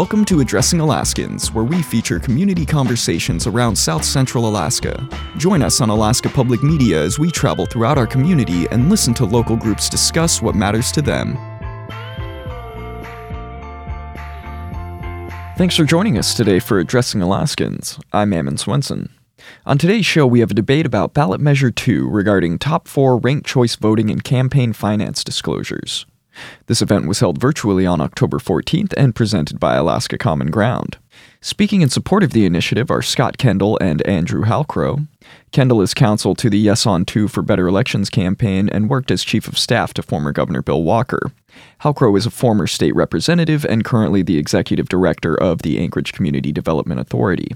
Welcome to Addressing Alaskans, where we feature community conversations around South Central Alaska. Join us on Alaska Public Media as we travel throughout our community and listen to local groups discuss what matters to them. Thanks for joining us today for Addressing Alaskans. I'm Ammon Swenson. On today's show, we have a debate about Ballot Measure 2 regarding top 4 ranked choice voting and campaign finance disclosures. This event was held virtually on October 14th and presented by Alaska Common Ground. Speaking in support of the initiative are Scott Kendall and Andrew Halcrow. Kendall is counsel to the Yes on 2 for Better Elections campaign and worked as chief of staff to former Governor Bill Walker. Halcrow is a former state representative and currently the executive director of the Anchorage Community Development Authority.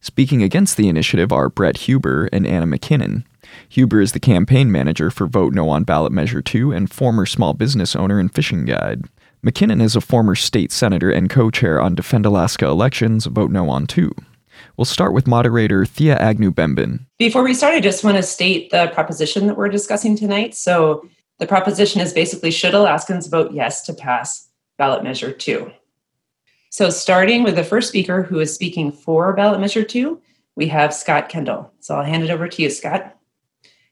Speaking against the initiative are Brett Huber and Anna McKinnon. Huber is the campaign manager for Vote No on Ballot Measure 2 and former small business owner and fishing guide. McKinnon is a former state senator and co-chair on Defend Alaska Elections Vote No on 2. We'll start with moderator Thea Agnew Bemben. Before we start, I just want to state the proposition that we're discussing tonight. So the proposition is basically, should Alaskans vote yes to pass Ballot Measure 2? So starting with the first speaker who is speaking for Ballot Measure 2, we have Scott Kendall. So I'll hand it over to you, Scott.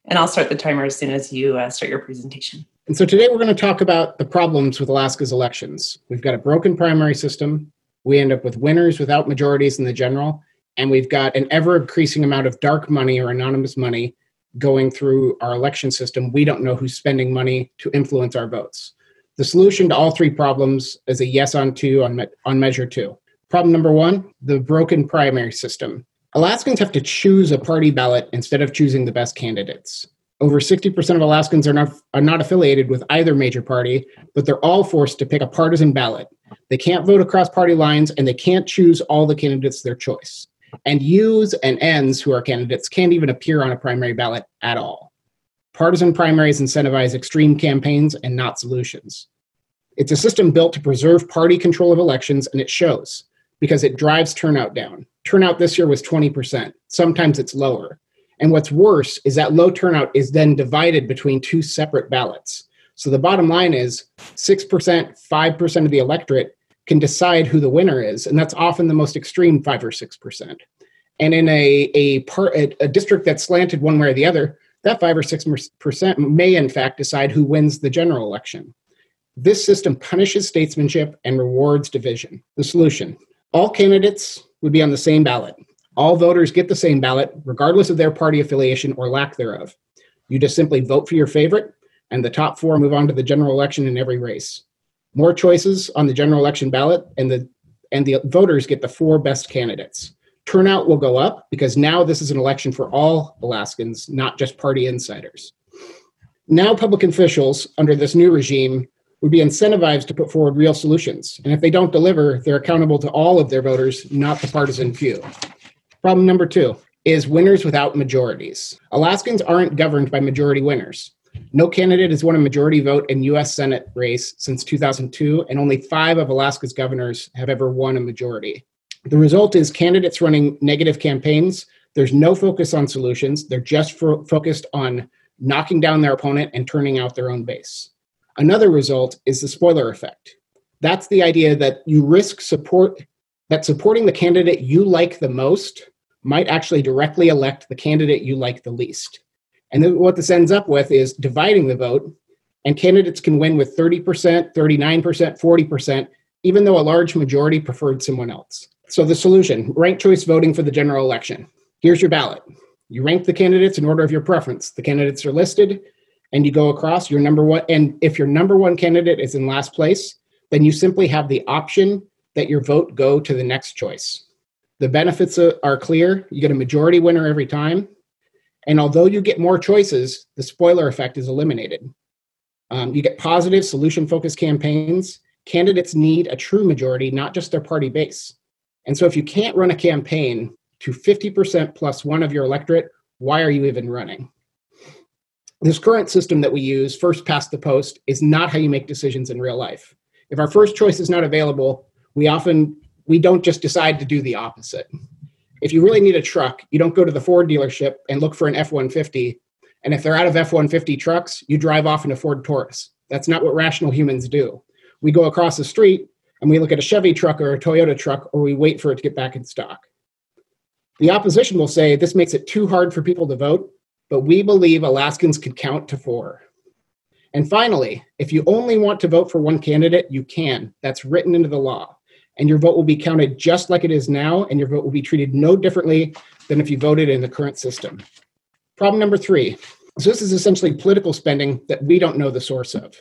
And I'll start the timer as soon as you start your presentation. And so today we're going to talk about the problems with Alaska's elections. We've got a broken primary system. We end up with winners without majorities in the general. And we've got an ever-increasing amount of dark money or anonymous money going through our election system. We don't know who's spending money to influence our votes. The solution to all three problems is a yes on two on Measure 2. Problem number 1, the broken primary system. Alaskans have to choose a party ballot instead of choosing the best candidates. Over 60% of Alaskans are not affiliated with either major party, but they're all forced to pick a partisan ballot. They can't vote across party lines, and they can't choose all the candidates their choice. And U's and N's, who are candidates, can't even appear on a primary ballot at all. Partisan primaries incentivize extreme campaigns and not solutions. It's a system built to preserve party control of elections, and it shows, because it drives turnout down. Turnout this year was 20%. Sometimes it's lower. And what's worse is that low turnout is then divided between two separate ballots. So the bottom line is 6%, 5% of the electorate can decide who the winner is. And that's often the most extreme 5 or 6%. And in a district that's slanted one way or the other, that 5 or 6% may in fact decide who wins the general election. This system punishes statesmanship and rewards division. The solution: all candidates would be on the same ballot. All voters get the same ballot, regardless of their party affiliation or lack thereof. You just simply vote for your favorite, and the top 4 move on to the general election in every race. More choices on the general election ballot, and the voters get the 4 best candidates. Turnout will go up, because now this is an election for all Alaskans, not just party insiders. Now public officials, under this new regime, would be incentivized to put forward real solutions. And if they don't deliver, they're accountable to all of their voters, not the partisan few. Problem number 2 is winners without majorities. Alaskans aren't governed by majority winners. No candidate has won a majority vote in U.S. Senate race since 2002, and only 5 of Alaska's governors have ever won a majority. The result is candidates running negative campaigns. There's no focus on solutions. They're just focused on knocking down their opponent and turning out their own base. Another result is the spoiler effect. That's the idea that you risk supporting the candidate you like the most might actually directly elect the candidate you like the least. And then what this ends up with is dividing the vote, and candidates can win with 30%, 39%, 40%, even though a large majority preferred someone else. So the solution: ranked choice voting for the general election. Here's your ballot. You rank the candidates in order of your preference. The candidates are listed, and you go across your number one. And if your number one candidate is in last place, then you simply have the option that your vote go to the next choice. The benefits are clear. You get a majority winner every time. And although you get more choices, the spoiler effect is eliminated. You get positive solution-focused campaigns. Candidates need a true majority, not just their party base. And so if you can't run a campaign to 50% plus 1 of your electorate, why are you even running? This current system that we use, first past the post, is not how you make decisions in real life. If our first choice is not available, we don't just decide to do the opposite. If you really need a truck, you don't go to the Ford dealership and look for an F-150. And if they're out of F-150 trucks, you drive off in a Ford Taurus. That's not what rational humans do. We go across the street and we look at a Chevy truck or a Toyota truck, or we wait for it to get back in stock. The opposition will say this makes it too hard for people to vote, but we believe Alaskans can count to four. And finally, if you only want to vote for one candidate, you can. That's written into the law. And your vote will be counted just like it is now, and your vote will be treated no differently than if you voted in the current system. Problem number three. So this is essentially political spending that we don't know the source of.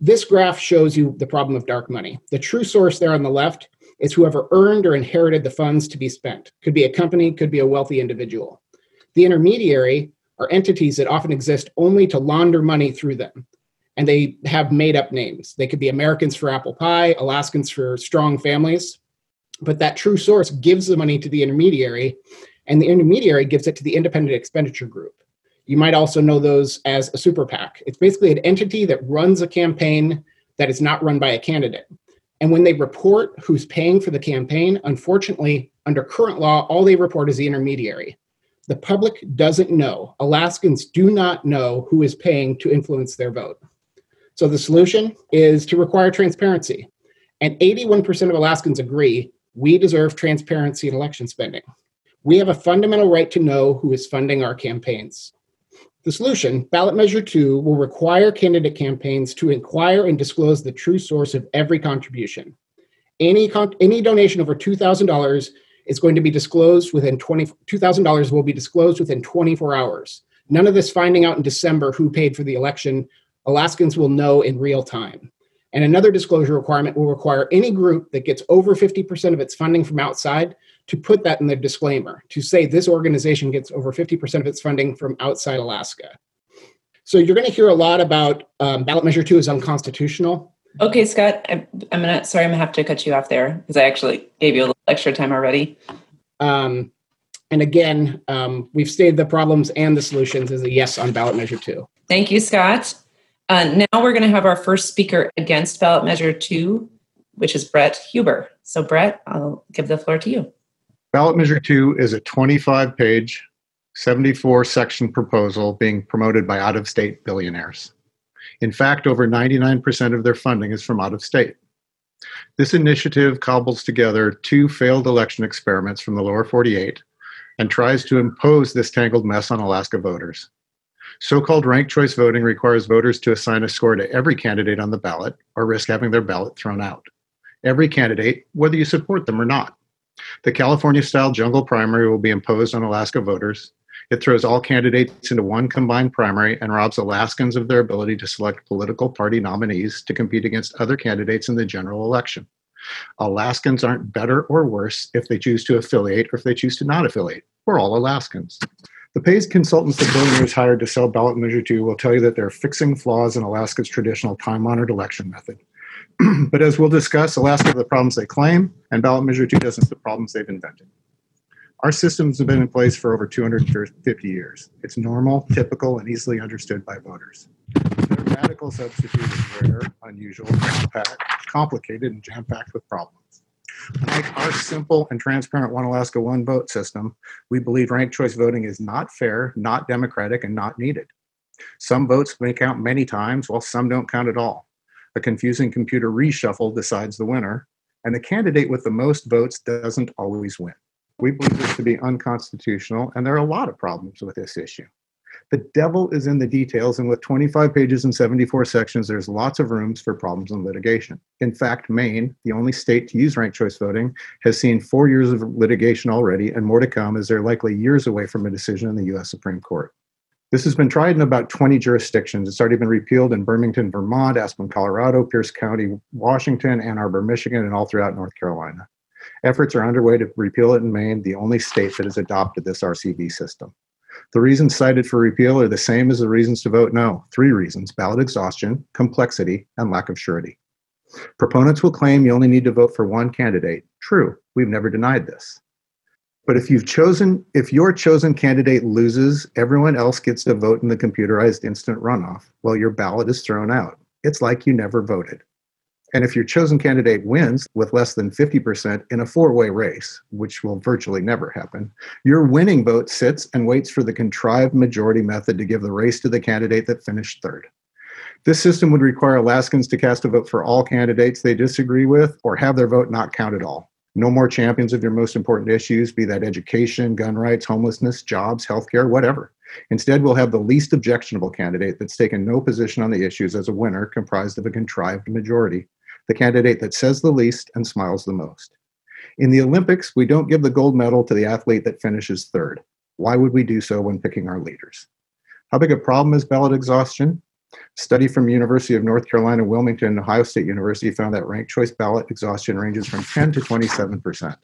This graph shows you the problem of dark money. The true source there on the left is whoever earned or inherited the funds to be spent. Could be a company, could be a wealthy individual. The intermediary are entities that often exist only to launder money through them. And they have made up names. They could be Americans for apple pie, Alaskans for strong families. But that true source gives the money to the intermediary, and the intermediary gives it to the independent expenditure group. You might also know those as a super PAC. It's basically an entity that runs a campaign that is not run by a candidate. And when they report who's paying for the campaign, unfortunately, under current law, all they report is the intermediary. The public doesn't know. Alaskans do not know who is paying to influence their vote. So the solution is to require transparency. And 81% of Alaskans agree we deserve transparency in election spending. We have a fundamental right to know who is funding our campaigns. The solution, Ballot Measure 2, will require candidate campaigns to inquire and disclose the true source of every contribution. Any donation over $2,000 is going to be disclosed within $2,000 will be disclosed within 24 hours. None of this finding out in December who paid for the election. Alaskans will know in real time. And another disclosure requirement will require any group that gets over 50% of its funding from outside to put that in their disclaimer, to say this organization gets over 50% of its funding from outside Alaska. So you're going to hear a lot about Ballot Measure 2 is unconstitutional. Okay, Scott, I'm going to have to cut you off there because I actually gave you a little extra time already. And again, we've stated the problems and the solutions as a yes on Ballot Measure 2. Thank you, Scott. Now we're going to have our first speaker against Ballot Measure 2, which is Brett Huber. So Brett, I'll give the floor to you. Ballot Measure 2 is a 25-page, 74-section proposal being promoted by out-of-state billionaires. In fact, over 99% of their funding is from out-of-state. This initiative cobbles together two failed election experiments from the lower 48 and tries to impose this tangled mess on Alaska voters. So-called ranked choice voting requires voters to assign a score to every candidate on the ballot or risk having their ballot thrown out. Every candidate, whether you support them or not. The California-style jungle primary will be imposed on Alaska voters. It throws all candidates into one combined primary and robs Alaskans of their ability to select political party nominees to compete against other candidates in the general election. Alaskans aren't better or worse if they choose to affiliate or if they choose to not affiliate. We're all Alaskans. The paid consultants the billionaires hired to sell Ballot Measure 2 will tell you that they're fixing flaws in Alaska's traditional time-honored election method. But as we'll discuss, Alaska has the problems they claim, and Ballot Measure 2 doesn't have the problems they've invented. Our systems have been in place for over 250 years. It's normal, typical, and easily understood by voters. Their radical substitute is rare, unusual, complicated, and jam-packed with problems. Unlike our simple and transparent One Alaska, One Vote system, we believe ranked choice voting is not fair, not democratic, and not needed. Some votes may count many times, while some don't count at all. A confusing computer reshuffle decides the winner, and the candidate with the most votes doesn't always win. We believe this to be unconstitutional, and there are a lot of problems with this issue. The devil is in the details, and with 25 pages and 74 sections, there's lots of rooms for problems in litigation. In fact, Maine, the only state to use ranked choice voting, has seen 4 years of litigation already, and more to come as they're likely years away from a decision in the U.S. Supreme Court. This has been tried in about 20 jurisdictions. It's already been repealed in Burlington, Vermont, Aspen, Colorado, Pierce County, Washington, Ann Arbor, Michigan, and all throughout North Carolina. Efforts are underway to repeal it in Maine, the only state that has adopted this RCV system. The reasons cited for repeal are the same as the reasons to vote no. 3 reasons: ballot exhaustion, complexity, and lack of surety. Proponents will claim you only need to vote for one candidate. True, we've never denied this. But if your chosen candidate loses, everyone else gets to vote in the computerized instant runoff while your ballot is thrown out. It's like you never voted. And if your chosen candidate wins with less than 50% in a 4-way race, which will virtually never happen, your winning vote sits and waits for the contrived majority method to give the race to the candidate that finished third. This system would require Alaskans to cast a vote for all candidates they disagree with or have their vote not count at all. No more champions of your most important issues, be that education, gun rights, homelessness, jobs, healthcare, whatever. Instead, we'll have the least objectionable candidate that's taken no position on the issues as a winner comprised of a contrived majority, the candidate that says the least and smiles the most. In the Olympics, we don't give the gold medal to the athlete that finishes third. Why would we do so when picking our leaders? How big a problem is ballot exhaustion? A study from University of North Carolina, Wilmington, and Ohio State University found that ranked choice ballot exhaustion ranges from 10 to 27%.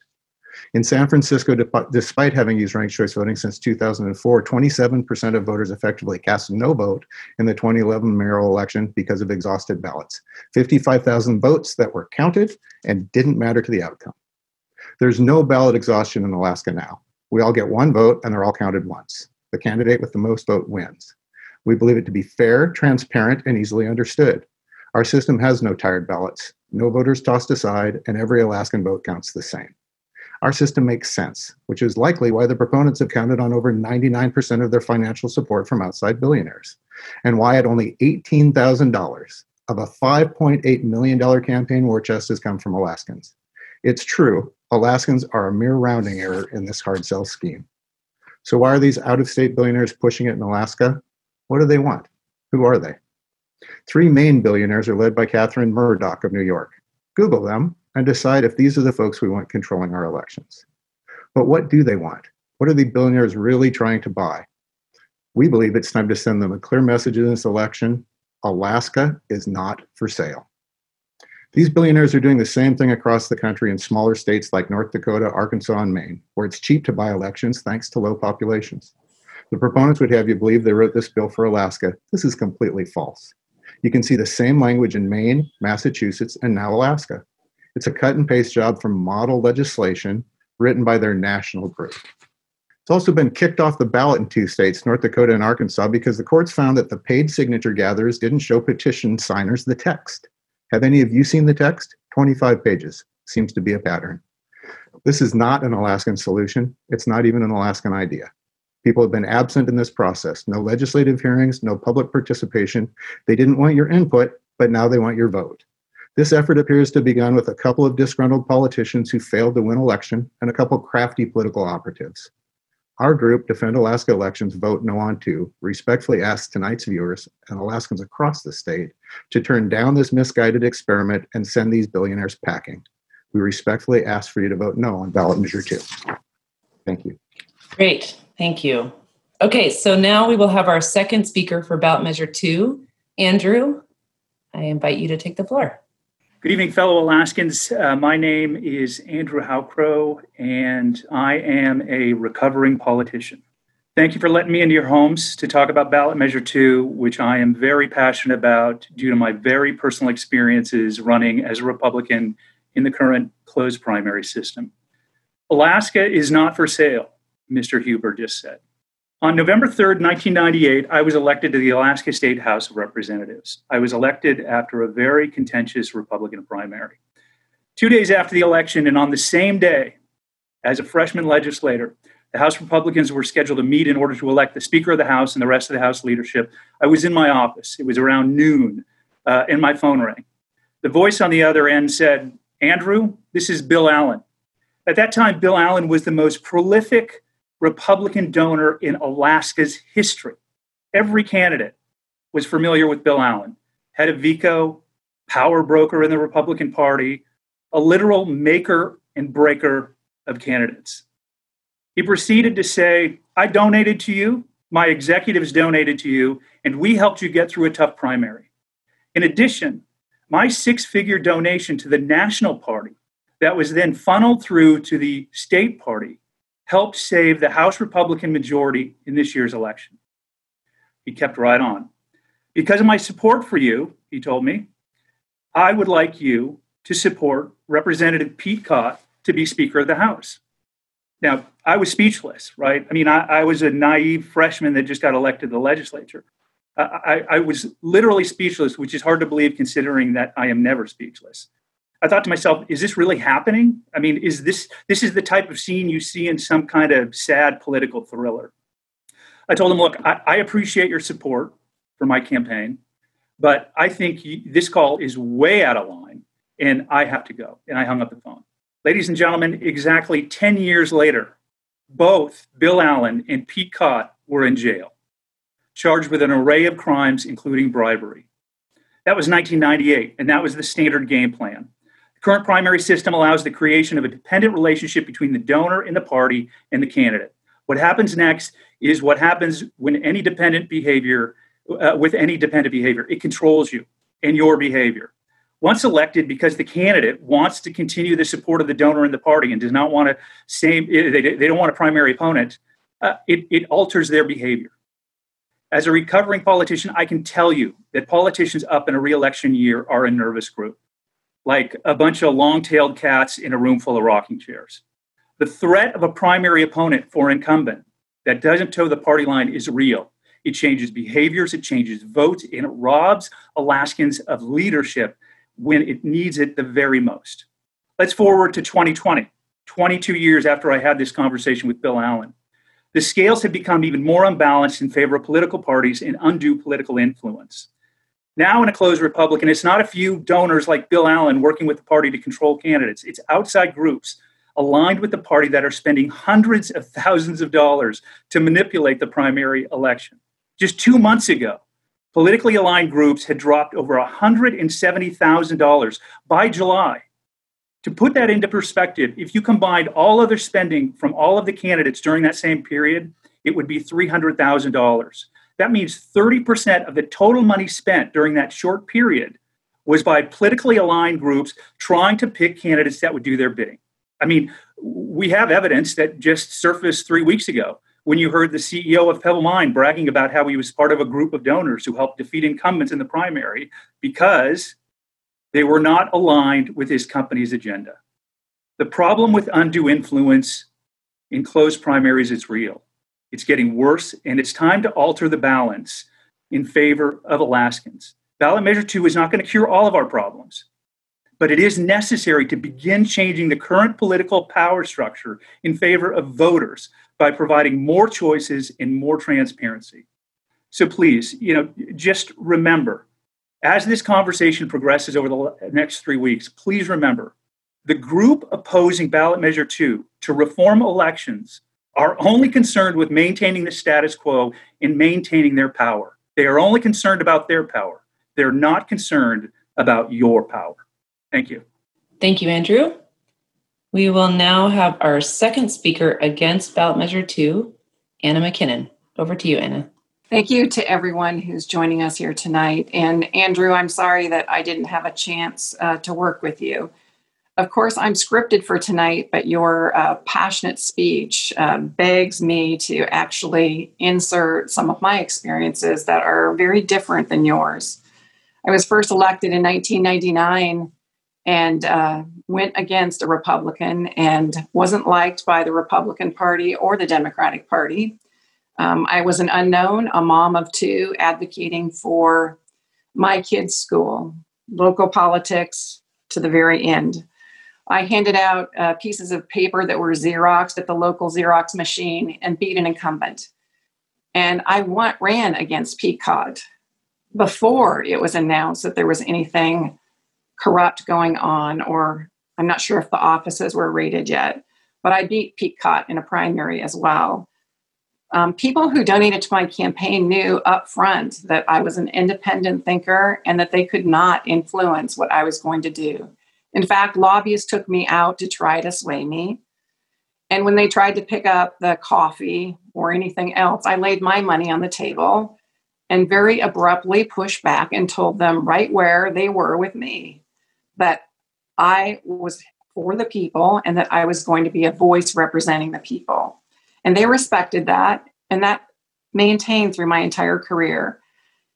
In San Francisco, despite having used ranked choice voting since 2004, 27% of voters effectively cast no vote in the 2011 mayoral election because of exhausted ballots. 55,000 votes that were counted and didn't matter to the outcome. There's no ballot exhaustion in Alaska now. We all get one vote and they're all counted once. The candidate with the most vote wins. We believe it to be fair, transparent, and easily understood. Our system has no tired ballots, no voters tossed aside, and every Alaskan vote counts the same. Our system makes sense, which is likely why the proponents have counted on over 99% of their financial support from outside billionaires, and why at only $18,000 of a $5.8 million campaign war chest has come from Alaskans. It's true, Alaskans are a mere rounding error in this hard sell scheme. So why are these out-of-state billionaires pushing it in Alaska? What do they want? Who are they? Three main billionaires are led by Catherine Murdoch of New York. Google them and decide if these are the folks we want controlling our elections. But what do they want? What are the billionaires really trying to buy? We believe it's time to send them a clear message in this election. Alaska is not for sale. These billionaires are doing the same thing across the country in smaller states like North Dakota, Arkansas, and Maine, where it's cheap to buy elections thanks to low populations. The proponents would have you believe they wrote this bill for Alaska. This is completely false. You can see the same language in Maine, Massachusetts, and now Alaska. It's a cut and paste job from model legislation written by their national group. It's also been kicked off the ballot in two states, North Dakota and Arkansas, because the courts found that the paid signature gatherers didn't show petition signers the text. Have any of you seen the text? 25 pages. Seems to be a pattern. This is not an Alaskan solution. It's not even an Alaskan idea. People have been absent in this process. No legislative hearings, no public participation. They didn't want your input, but now they want your vote. This effort appears to have begun with a couple of disgruntled politicians who failed to win election and a couple of crafty political operatives. Our group, Defend Alaska Elections Vote No on 2, respectfully asks tonight's viewers and Alaskans across the state to turn down this misguided experiment and send these billionaires packing. We respectfully ask for you to vote no on Ballot Measure 2. Thank you. Great. Thank you. Okay, so now we will have our second speaker for Ballot Measure 2. Andrew, I invite you to take the floor. Good evening, fellow Alaskans. My name is Andrew Halcrow, and I am a recovering politician. Thank you for letting me into your homes to talk about Ballot Measure 2, which I am very passionate about due to my very personal experiences running as a Republican in the current closed primary system. Alaska is not for sale, Mr. Huber just said. On November 3rd, 1998, I was elected to the Alaska State House of Representatives. I was elected after a very contentious Republican primary. 2 days after the election and on the same day, as a freshman legislator, the House Republicans were scheduled to meet in order to elect the Speaker of the House and the rest of the House leadership. I was in my office. It was around noon, and my phone rang. The voice on the other end said, "Andrew, this is Bill Allen." At that time, Bill Allen was the most prolific Republican donor in Alaska's history. Every candidate was familiar with Bill Allen, head of VECO, power broker in the Republican Party, a literal maker and breaker of candidates. He proceeded to say, "I donated to you, my executives donated to you, and we helped you get through a tough primary. In addition, my six-figure donation to the National Party that was then funneled through to the state party helped save the House Republican majority in this year's election." He kept right on. "Because of my support for you," he told me, "I would like you to support Representative Pete Kott to be Speaker of the House." Now, I was speechless, right? I mean, I was a naive freshman that just got elected to the legislature. I was literally speechless, which is hard to believe considering that I am never speechless. I thought to myself, is this really happening? I mean, is this is the type of scene you see in some kind of sad political thriller. I told him, look, I appreciate your support for my campaign. But I think this call is way out of line, and I have to go. And I hung up the phone. Ladies and gentlemen, exactly 10 years later, both Bill Allen and Pete Kott were in jail, charged with an array of crimes, including bribery. That was 1998, and that was the standard game plan. The current primary system allows the creation of a dependent relationship between the donor and the party and the candidate. What happens next is what happens when any dependent behavior, It controls you and your behavior. Once elected, because the candidate wants to continue the support of the donor and the party and does not want to they don't want a primary opponent, it alters their behavior. As a recovering politician, I can tell you that politicians up in a re-election year are a nervous group, like a bunch of long-tailed cats in a room full of rocking chairs. The threat of a primary opponent for incumbent that doesn't toe the party line is real. It changes behaviors, it changes votes, and it robs Alaskans of leadership when it needs it the very most. Let's forward to 2020, 22 years after I had this conversation with Bill Allen. The scales have become even more unbalanced in favor of political parties and undue political influence. Now in a closed republic, and it's not a few donors like Bill Allen working with the party to control candidates. It's outside groups aligned with the party that are spending hundreds of thousands of dollars to manipulate the primary election. Just 2 months ago, politically aligned groups had dropped over $170,000 by July. To put that into perspective, if you combined all other spending from all of the candidates during that same period, it would be $300,000. That means 30% of the total money spent during that short period was by politically aligned groups trying to pick candidates that would do their bidding. I mean, we have evidence that just surfaced 3 weeks ago when you heard the CEO of Pebble Mine bragging about how he was part of a group of donors who helped defeat incumbents in the primary because they were not aligned with his company's agenda. The problem with undue influence in closed primaries is real. It's getting worse, and it's time to alter the balance in favor of Alaskans. Ballot Measure 2 is not going to cure all of our problems, but it is necessary to begin changing the current political power structure in favor of voters by providing more choices and more transparency. So please, just remember, as this conversation progresses over the next 3 weeks, please remember, the group opposing Ballot Measure 2 to reform elections are only concerned with maintaining the status quo and maintaining their power. They are only concerned about their power. They're not concerned about your power. Thank you. Thank you, Andrew. We will now have our second speaker against Ballot Measure 2, Anna McKinnon. Over to you, Anna. Thank you to everyone who's joining us here tonight. And Andrew, I'm sorry that I didn't have a chance to work with you. Of course, I'm scripted for tonight, but your passionate speech begs me to actually insert some of my experiences that are very different than yours. I was first elected in 1999 and went against a Republican and wasn't liked by the Republican Party or the Democratic Party. I was an unknown, a mom of two, advocating for my kids' school, local politics to the very end. I handed out pieces of paper that were Xeroxed at the local Xerox machine and beat an incumbent. And I ran against Pete Kott before it was announced that there was anything corrupt going on, or I'm not sure if the offices were raided yet, but I beat Pete Kott in a primary as well. People who donated to my campaign knew up front that I was an independent thinker and that they could not influence what I was going to do. In fact, lobbyists took me out to try to sway me. And when they tried to pick up the coffee or anything else, I laid my money on the table and very abruptly pushed back and told them right where they were with me, that I was for the people and that I was going to be a voice representing the people. And they respected that, and that maintained through my entire career.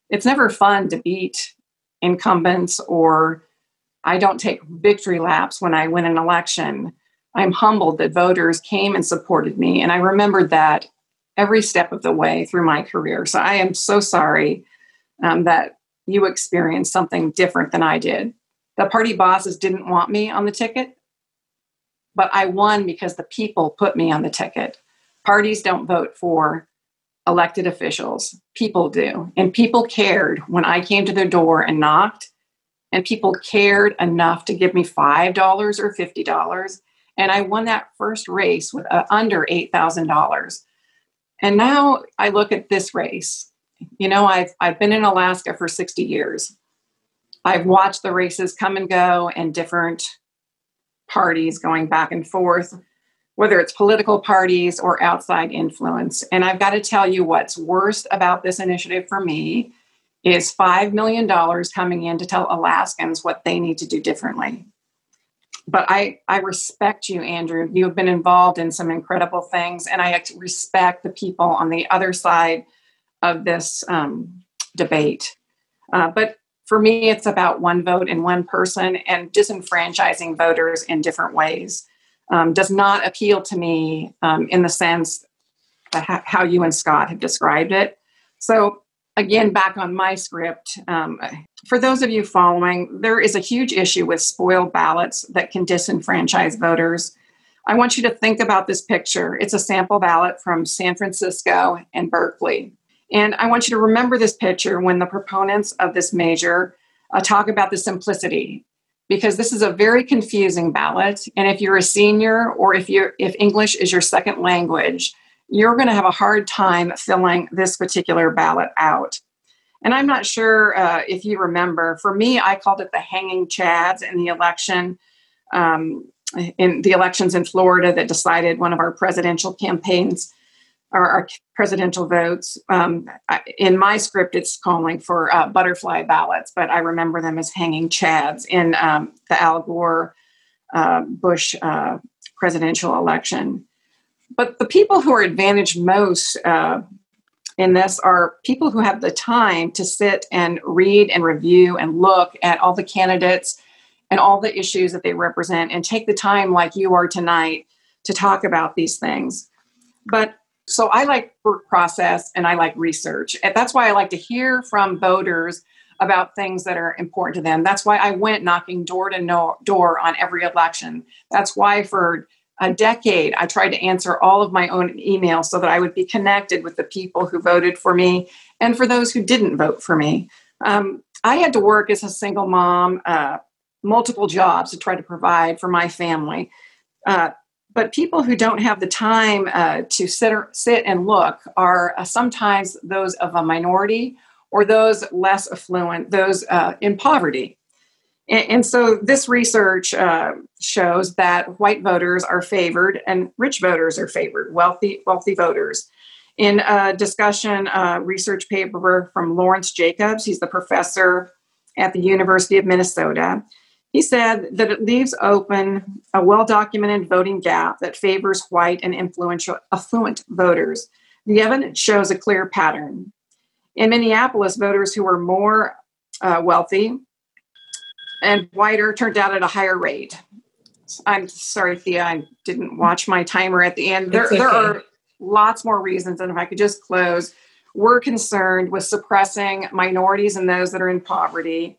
It's never fun to beat incumbents, or I don't take victory laps when I win an election. I'm humbled that voters came and supported me, and I remembered that every step of the way through my career. So I am so sorry that you experienced something different than I did. The party bosses didn't want me on the ticket, but I won because the people put me on the ticket. Parties don't vote for elected officials. People do. And people cared when I came to their door and knocked. And people cared enough to give me $5 or $50. And I won that first race with under $8,000. And now I look at this race. You know, I've been in Alaska for 60 years. I've watched the races come and go and different parties going back and forth, whether it's political parties or outside influence. And I've got to tell you what's worst about this initiative for me is $5 million coming in to tell Alaskans what they need to do differently. But I respect you, Andrew. You've been involved in some incredible things, and I respect the people on the other side of this debate. But for me, it's about one vote and one person, and disenfranchising voters in different ways does not appeal to me in the sense that how you and Scott have described it. So again, back on my script, for those of you following, there is a huge issue with spoiled ballots that can disenfranchise voters. I want you to think about this picture. It's a sample ballot from San Francisco and Berkeley. And I want you to remember this picture when the proponents of this measure talk about the simplicity, because this is a very confusing ballot. And if you're a senior or if English is your second language, you're going to have a hard time filling this particular ballot out. And I'm not sure if you remember, for me, I called it the hanging chads in the election, in the elections in Florida that decided one of our presidential campaigns, or our presidential votes. In my script, it's calling for butterfly ballots, but I remember them as hanging chads in the Al Gore Bush presidential election. But the people who are advantaged most in this are people who have the time to sit and read and review and look at all the candidates and all the issues that they represent and take the time like you are tonight to talk about these things. But so I like work process and I like research. And that's why I like to hear from voters about things that are important to them. That's why I went knocking door to door on every election. That's why for a decade, I tried to answer all of my own emails so that I would be connected with the people who voted for me and for those who didn't vote for me. I had to work as a single mom, multiple jobs to try to provide for my family. But people who don't have the time to sit and look are sometimes those of a minority or those less affluent, those in poverty. And so this research shows that white voters are favored and rich voters are favored, wealthy voters. In a discussion research paper from Lawrence Jacobs, he's the professor at the University of Minnesota, he said that it leaves open a well-documented voting gap that favors white and affluent voters. The evidence shows a clear pattern. In Minneapolis, voters who were more wealthy and whiter turned out at a higher rate. I'm sorry, Thea, I didn't watch my timer at the end. There are lots more reasons, and if I could just close, we're concerned with suppressing minorities and those that are in poverty.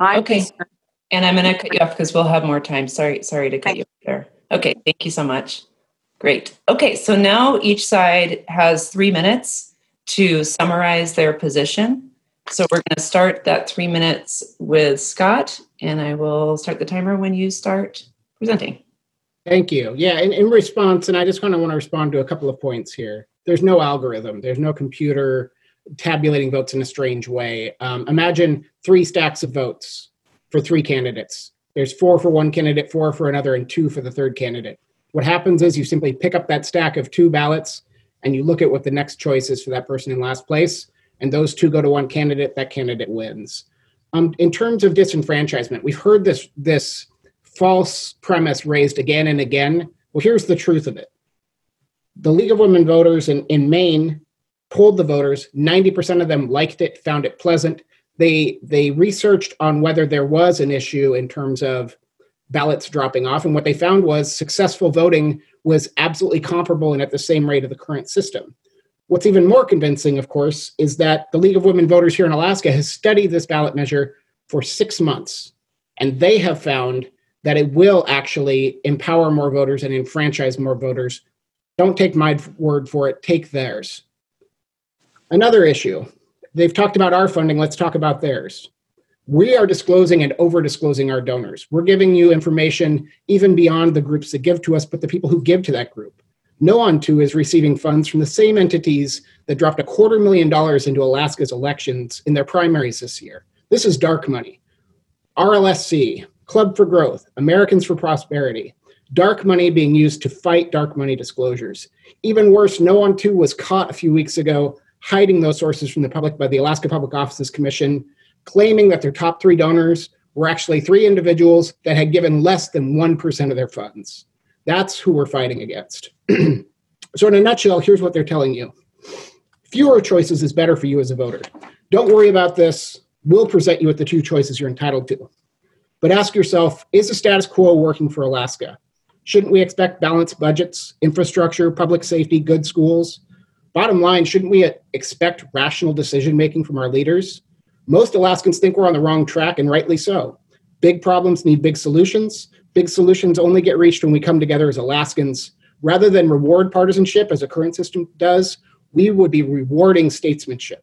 Concerned. And I'm going to cut you off because we'll have more time. Sorry to cut you off there. Okay, thank you so much. Great. Okay, so now each side has 3 minutes to summarize their position. So we're going to start that 3 minutes with Scott, and I will start the timer when you start presenting. Thank you. Yeah, in response, and I just kind of want to respond to a couple of points here. There's no algorithm. There's no computer tabulating votes in a strange way. Imagine 3 stacks of votes for 3 candidates. There's 4 for one candidate, 4 for another, and 2 for the third candidate. What happens is you simply pick up that stack of 2 ballots, and you look at what the next choice is for that person in last place, and those 2 go to one candidate, that candidate wins. In terms of disenfranchisement, we've heard this false premise raised again and again. Well, here's the truth of it. The League of Women Voters in Maine polled the voters. 90% of them liked it, found it pleasant. They researched on whether there was an issue in terms of ballots dropping off, and what they found was successful voting was absolutely comparable and at the same rate of the current system. What's even more convincing, of course, is that the League of Women Voters here in Alaska has studied this ballot measure for 6 months, and they have found that it will actually empower more voters and enfranchise more voters Don't take my word for it, take theirs. Another issue, they've talked about our funding, let's talk about theirs. We are disclosing and over-disclosing our donors. We're giving you information even beyond the groups that give to us, but the people who give to that group. No on 2 is receiving funds from the same entities that dropped $250,000 into Alaska's elections in their primaries this year. This is dark money. RLSC, Club for Growth, Americans for Prosperity, dark money being used to fight dark money disclosures. Even worse, No on 2 was caught a few weeks ago hiding those sources from the public by the Alaska Public Offices Commission, claiming that their top three donors were actually three individuals that had given less than 1% of their funds. That's who we're fighting against. So in a nutshell, here's what they're telling you. Fewer choices is better for you as a voter. Don't worry about this. We'll present you with the two choices you're entitled to. But ask yourself, is the status quo working for Alaska? Shouldn't we expect balanced budgets, infrastructure, public safety, good schools? Bottom line, shouldn't we expect rational decision-making from our leaders? Most Alaskans think we're on the wrong track, and rightly so. Big problems need big solutions. Big solutions only get reached when we come together as Alaskans. Rather than reward partisanship, as the current system does, we would be rewarding statesmanship.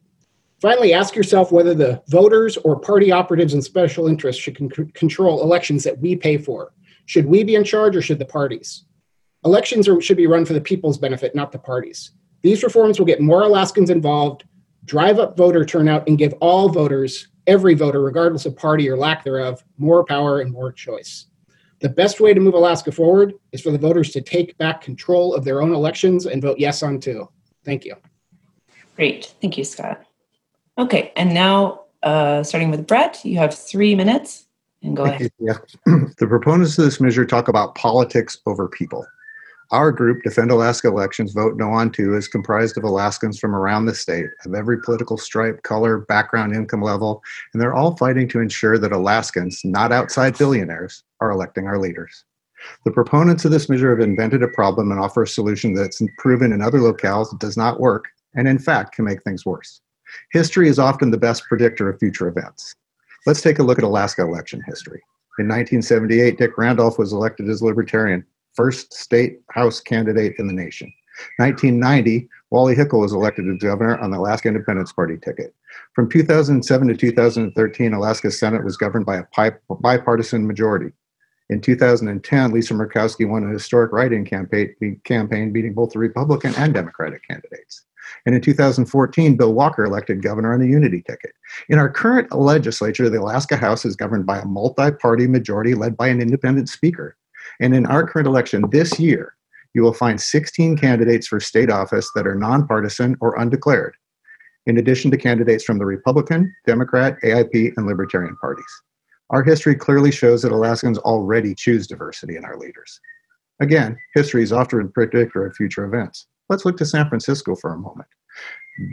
Finally, ask yourself whether the voters or party operatives and special interests should control elections that we pay for. Should we be in charge, or should the parties? Elections should be run for the people's benefit, not the parties. These reforms will get more Alaskans involved, drive up voter turnout, and give all voters, every voter, regardless of party or lack thereof, more power and more choice. The best way to move Alaska forward is for the voters to take back control of their own elections and vote yes on 2. Thank you. Great. Thank you, Scott. Okay. And now, starting with Brett, you have 3 minutes, and go ahead. Yeah. The proponents of this measure talk about politics over people. Our group, Defend Alaska Elections Vote No on 2, is comprised of Alaskans from around the state, of every political stripe, color, background, income level, and they're all fighting to ensure that Alaskans, not outside billionaires, are electing our leaders. The proponents of this measure have invented a problem and offer a solution that's proven in other locales that does not work, and in fact can make things worse. History is often the best predictor of future events. Let's take a look at Alaska election history. In 1978, Dick Randolph was elected as Libertarian, first state house candidate in the nation. 1990, Wally Hickel was elected as governor on the Alaska Independence Party ticket. From 2007 to 2013, Alaska's Senate was governed by a bipartisan majority. In 2010, Lisa Murkowski won a historic write-in campaign, beating both the Republican and Democratic candidates. And in 2014, Bill Walker elected governor on the unity ticket. In our current legislature, the Alaska House is governed by a multi-party majority led by an independent speaker. And in our current election this year, you will find 16 candidates for state office that are nonpartisan or undeclared, in addition to candidates from the Republican, Democrat, AIP, and Libertarian parties. Our history clearly shows that Alaskans already choose diversity in our leaders. Again, history is often a predictor of future events. Let's look to San Francisco for a moment.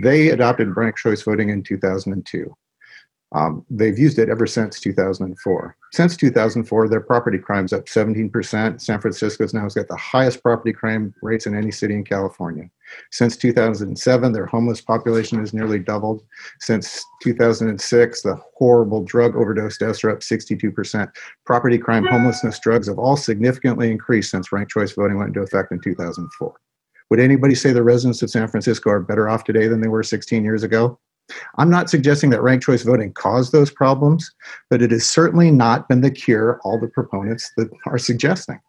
They adopted ranked choice voting in 2002. They've used it ever since 2004. Since 2004, their property crime's up 17%. San Francisco's now has got the highest property crime rates in any city in California. Since 2007, their homeless population has nearly doubled. Since 2006, the horrible drug overdose deaths are up 62%. Property crime, homelessness, drugs have all significantly increased since ranked choice voting went into effect in 2004. Would anybody say the residents of San Francisco are better off today than they were 16 years ago? I'm not suggesting that ranked choice voting caused those problems, but it has certainly not been the cure all the proponents that are suggesting.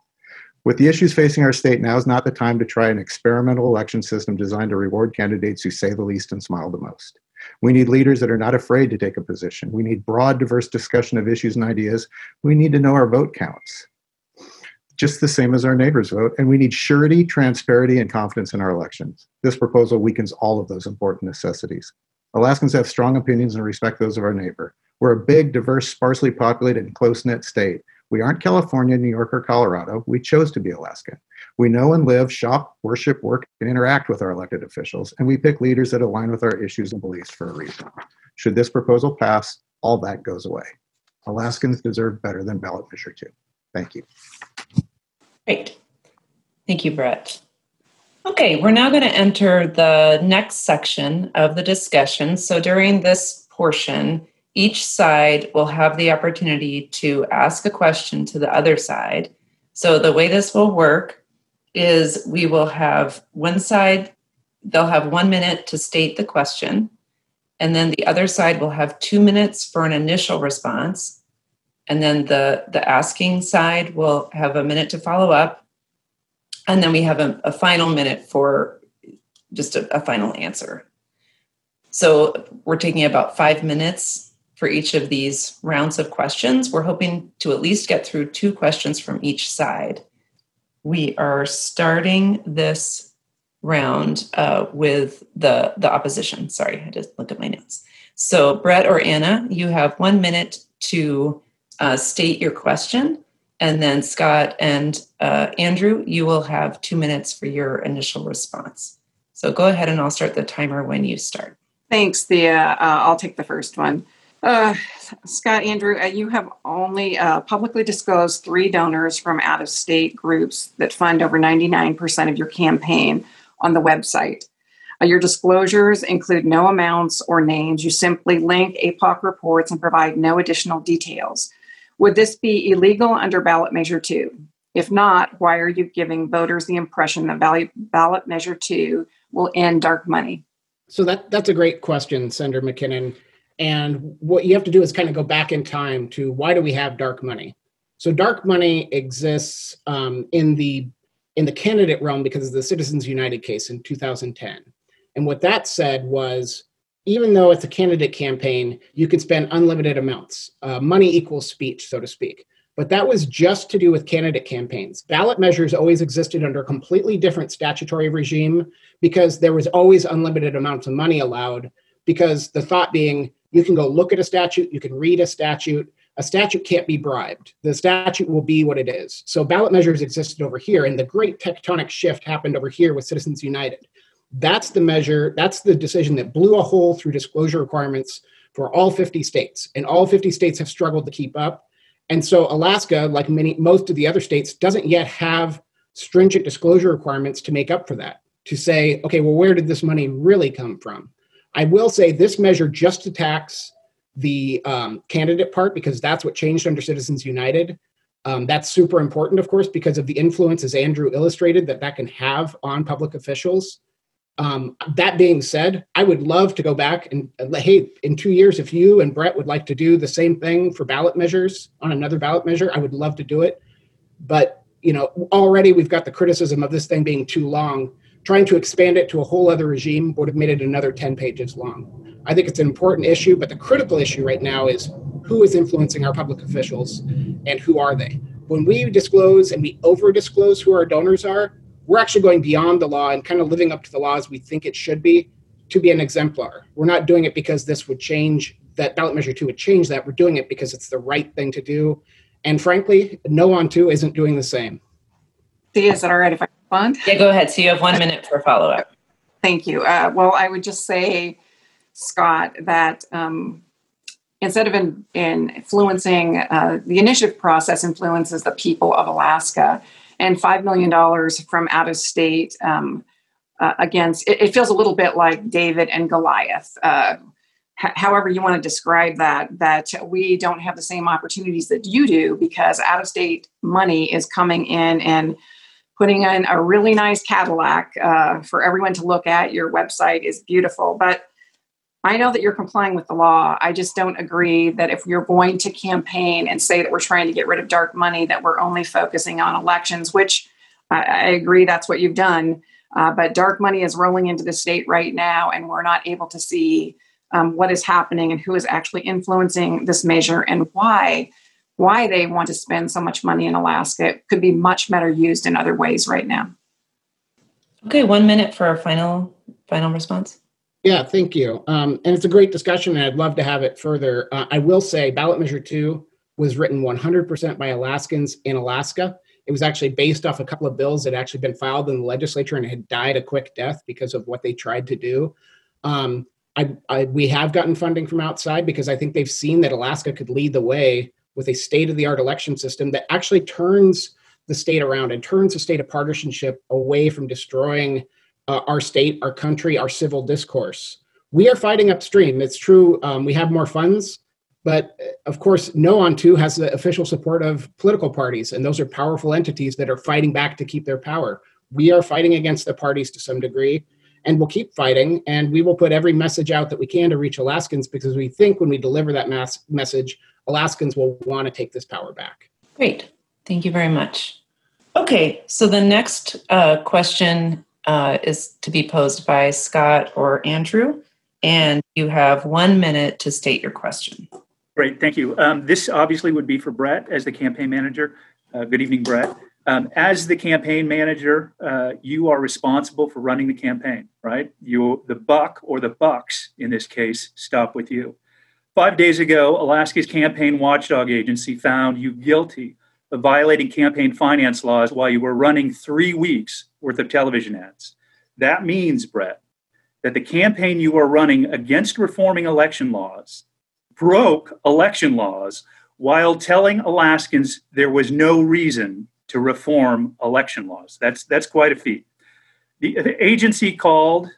With the issues facing our state, now is not the time to try an experimental election system designed to reward candidates who say the least and smile the most. We need leaders that are not afraid to take a position. We need broad, diverse discussion of issues and ideas. We need to know our vote counts, just the same as our neighbors vote, and we need surety, transparency, and confidence in our elections. This proposal weakens all of those important necessities. Alaskans have strong opinions and respect those of our neighbor. We're a big, diverse, sparsely populated, and close-knit state. We aren't California, New York, or Colorado. We chose to be Alaska. We know and live, shop, worship, work, and interact with our elected officials, and we pick leaders that align with our issues and beliefs for a reason. Should this proposal pass, all that goes away. Alaskans deserve better than Ballot Measure 2. Thank you. Great. Thank you, Brett. Okay, we're now going to enter the next section of the discussion. So during this portion, each side will have the opportunity to ask a question to the other side. So the way this will work is we will have one side, they'll have 1 minute to state the question, and then the other side will have 2 minutes for an initial response, and then the asking side will have a minute to follow up, and then we have a final minute for just a final answer. So we're taking about 5 minutes for each of these rounds of questions. We're hoping to at least get through two questions from each side. We are starting this round with the opposition. Sorry, I had to look at my notes. So Brett or Anna, you have 1 minute to state your question. And then Scott and Andrew, you will have 2 minutes for your initial response. So go ahead and I'll start the timer when you start. Thanks, Thea. I'll take the first one. Scott, Andrew, you have only publicly disclosed 3 donors from out-of-state groups that fund over 99% of your campaign on the website. Your disclosures include no amounts or names. You simply link APOC reports and provide no additional details. Would this be illegal under Ballot Measure 2? If not, why are you giving voters the impression that Ballot Measure 2 will end dark money? So that's a great question, Senator McKinnon. And what you have to do is kind of go back in time to why do we have dark money? So dark money exists in the candidate realm because of the Citizens United case in 2010. And what that said was, even though it's a candidate campaign, you could spend unlimited amounts. Money equals speech, so to speak. But that was just to do with candidate campaigns. Ballot measures always existed under a completely different statutory regime because there was always unlimited amounts of money allowed, because the thought being, you can go look at a statute, you can read a statute can't be bribed. The statute will be what it is. So ballot measures existed over here, and the great tectonic shift happened over here with Citizens United. That's the measure, that's the decision that blew a hole through disclosure requirements for all 50 states, and all 50 states have struggled to keep up. And so Alaska, like most of the other states, doesn't yet have stringent disclosure requirements to make up for that, to say, okay, well, where did this money really come from? I will say this measure just attacks the candidate part because that's what changed under Citizens United. That's super important, of course, because of the influence, as Andrew illustrated, that can have on public officials. That being said, I would love to go back and, hey, in 2 years, if you and Brett would like to do the same thing for ballot measures on another ballot measure, I would love to do it. But, already we've got the criticism of this thing being too long. Trying to expand it to a whole other regime would have made it another 10 pages long. I think it's an important issue, but the critical issue right now is who is influencing our public officials and who are they? When we disclose and we over-disclose who our donors are, we're actually going beyond the law and kind of living up to the laws we think it should be to be an exemplar. We're not doing it because this would change, that ballot measure 2 would change that. We're doing it because it's the right thing to do. And frankly, no on 2 isn't doing the same. Is it all right if I respond? Yeah, go ahead. So you have 1 minute for follow-up. Thank you. Well, I would just say, Scott, that instead of influencing the initiative process influences the people of Alaska, and $5 million from out-of-state against, it feels a little bit like David and Goliath. However you want to describe that we don't have the same opportunities that you do because out-of-state money is coming in and putting in a really nice Cadillac for everyone to look at. Your website is beautiful, but I know that you're complying with the law. I just don't agree that if you're going to campaign and say that we're trying to get rid of dark money, that we're only focusing on elections, which I agree that's what you've done. But dark money is rolling into the state right now, and we're not able to see what is happening and who is actually influencing this measure and why they want to spend so much money in Alaska. It could be much better used in other ways right now. Okay, 1 minute for our final response. Yeah, thank you. And it's a great discussion, and I'd love to have it further. I will say Ballot Measure 2 was written 100% by Alaskans in Alaska. It was actually based off a couple of bills that had actually been filed in the legislature and had died a quick death because of what they tried to do. We have gotten funding from outside because I think they've seen that Alaska could lead the way with a state-of-the-art election system that actually turns the state around and turns the state of partisanship away from destroying our state, our country, our civil discourse. We are fighting upstream. It's true, we have more funds, but of course, No on 2 has the official support of political parties, and those are powerful entities that are fighting back to keep their power. we are fighting against the parties to some degree, and we'll keep fighting, and we will put every message out that we can to reach Alaskans, because we think when we deliver that message, Alaskans will want to take this power back. Great. Thank you very much. Okay, so the next question is to be posed by Scott or Andrew, and you have 1 minute to state your question. Great, thank you. This obviously would be for Brett as the campaign manager. Good evening, Brett. As the campaign manager, you are responsible for running the campaign, right? The buck or the bucks in this case stop with you. 5 days ago, Alaska's campaign watchdog agency found you guilty of violating campaign finance laws while you were running 3 weeks worth of television ads. That means, Brett, that the campaign you are running against reforming election laws broke election laws while telling Alaskans there was no reason to reform election laws. That's quite a feat. The agency called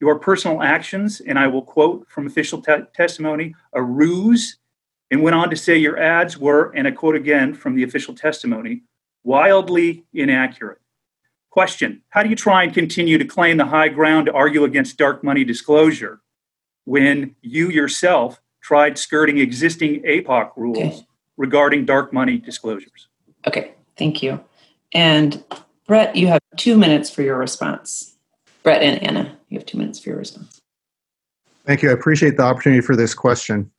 your personal actions, and I will quote from official testimony, a ruse, and went on to say your ads were, and I quote again from the official testimony, wildly inaccurate. Question, how do you try and continue to claim the high ground to argue against dark money disclosure when you yourself tried skirting existing APOC rules regarding dark money disclosures? Okay, thank you. And Brett, you have 2 minutes for your response. Brett and Anna, you have 2 minutes for your response. Thank you. I appreciate the opportunity for this question.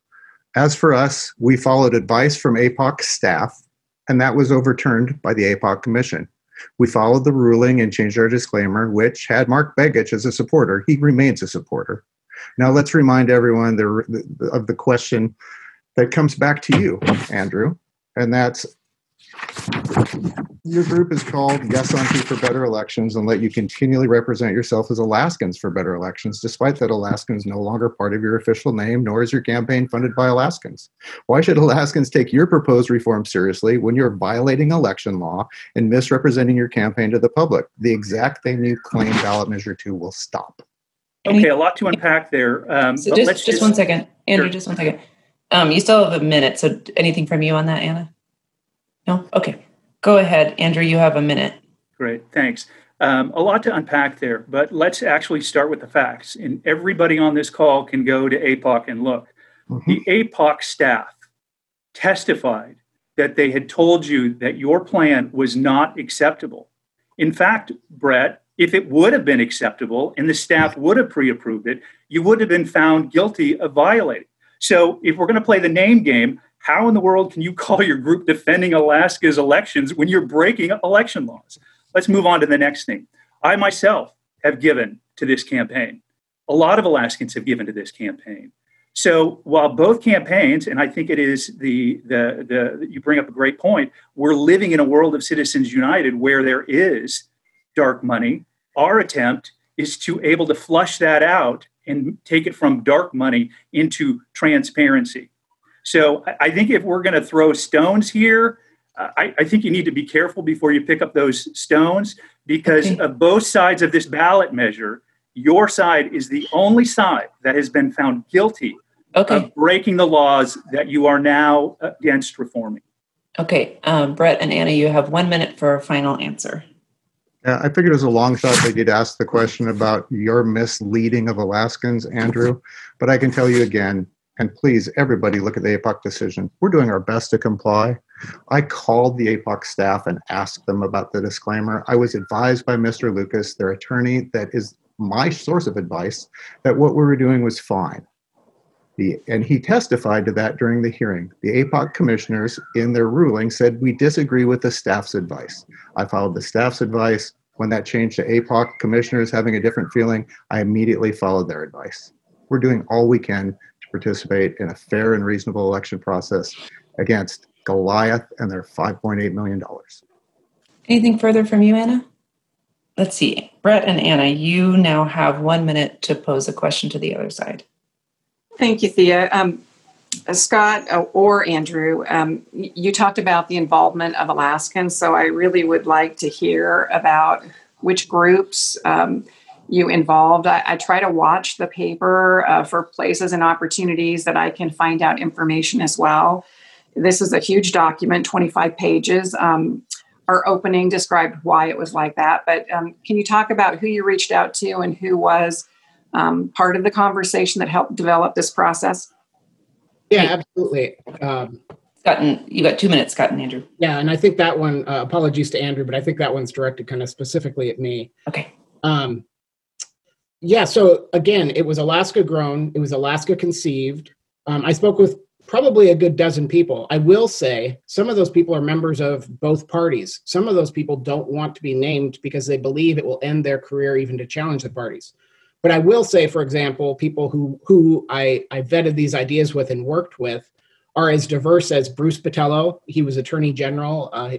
As for us, we followed advice from APOC staff, and that was overturned by the APOC Commission. We followed the ruling and changed our disclaimer, which had Mark Begich as a supporter. He remains a supporter. Now, let's remind everyone of the question that comes back to you, Andrew, and that's your group is called Yes Onto for Better Elections, and let you continually represent yourself as Alaskans for Better Elections, despite that Alaska is no longer part of your official name, nor is your campaign funded by Alaskans. Why should Alaskans take your proposed reform seriously when you're violating election law and misrepresenting your campaign to the public? The exact thing you claim Ballot Measure 2 will stop. Okay, a lot to unpack there. So just 1 second. Andrew, sure. Just 1 second. You still have a minute, so anything from you on that, Anna? No? Okay. Go ahead, Andrew. You have a minute. Great. Thanks. A lot to unpack there, but let's actually start with the facts. And everybody on this call can go to APOC and look. Mm-hmm. The APOC staff testified that they had told you that your plan was not acceptable. In fact, Brett, if it would have been acceptable and the staff would have pre-approved it, you would have been found guilty of violating. So if we're going to play the name game, how in the world can you call your group Defending Alaska's Elections when you're breaking election laws? Let's move on to the next thing. I myself have given to this campaign. A lot of Alaskans have given to this campaign. So while both campaigns, and I think it is the you bring up a great point, we're living in a world of Citizens United where there is dark money. Our attempt is to able to flush that out and take it from dark money into transparency. So I think if we're going to throw stones here, I think you need to be careful before you pick up those stones, because of both sides of this ballot measure, your side is the only side that has been found guilty of breaking the laws that you are now against reforming. Okay, Brett and Anna, you have 1 minute for a final answer. I figured it was a long shot that you'd ask the question about your misleading of Alaskans, Andrew, but I can tell you again, and please, everybody, look at the APOC decision. We're doing our best to comply. I called the APOC staff and asked them about the disclaimer. I was advised by Mr. Lucas, their attorney, that is my source of advice, that what we were doing was fine. And he testified to that during the hearing. The APOC commissioners, in their ruling, said we disagree with the staff's advice. I followed the staff's advice. When that changed to APOC commissioners having a different feeling, I immediately followed their advice. We're doing all we can participate in a fair and reasonable election process against Goliath and their $5.8 million. Anything further from you, Anna? Let's see. Brett and Anna, you now have 1 minute to pose a question to the other side. Thank you, Thea. Scott or Andrew, you talked about the involvement of Alaskans, so I really would like to hear about which groups you involved. I try to watch the paper for places and opportunities that I can find out information as well. This is a huge document, 25 pages. our opening described why it was like that, but can you talk about who you reached out to and who was part of the conversation that helped develop this process? Yeah, absolutely. Scott, and you got 2 minutes, Scott and Andrew. Yeah, and I think that one, apologies to Andrew, but I think that one's directed kind of specifically at me. Okay. Yeah, so again, it was Alaska grown, it was Alaska conceived. I spoke with probably a good dozen people. I will say some of those people are members of both parties. Some of those people don't want to be named because they believe it will end their career even to challenge the parties. But I will say, for example, people who I vetted these ideas with and worked with are as diverse as Bruce Botelho. He was Attorney General.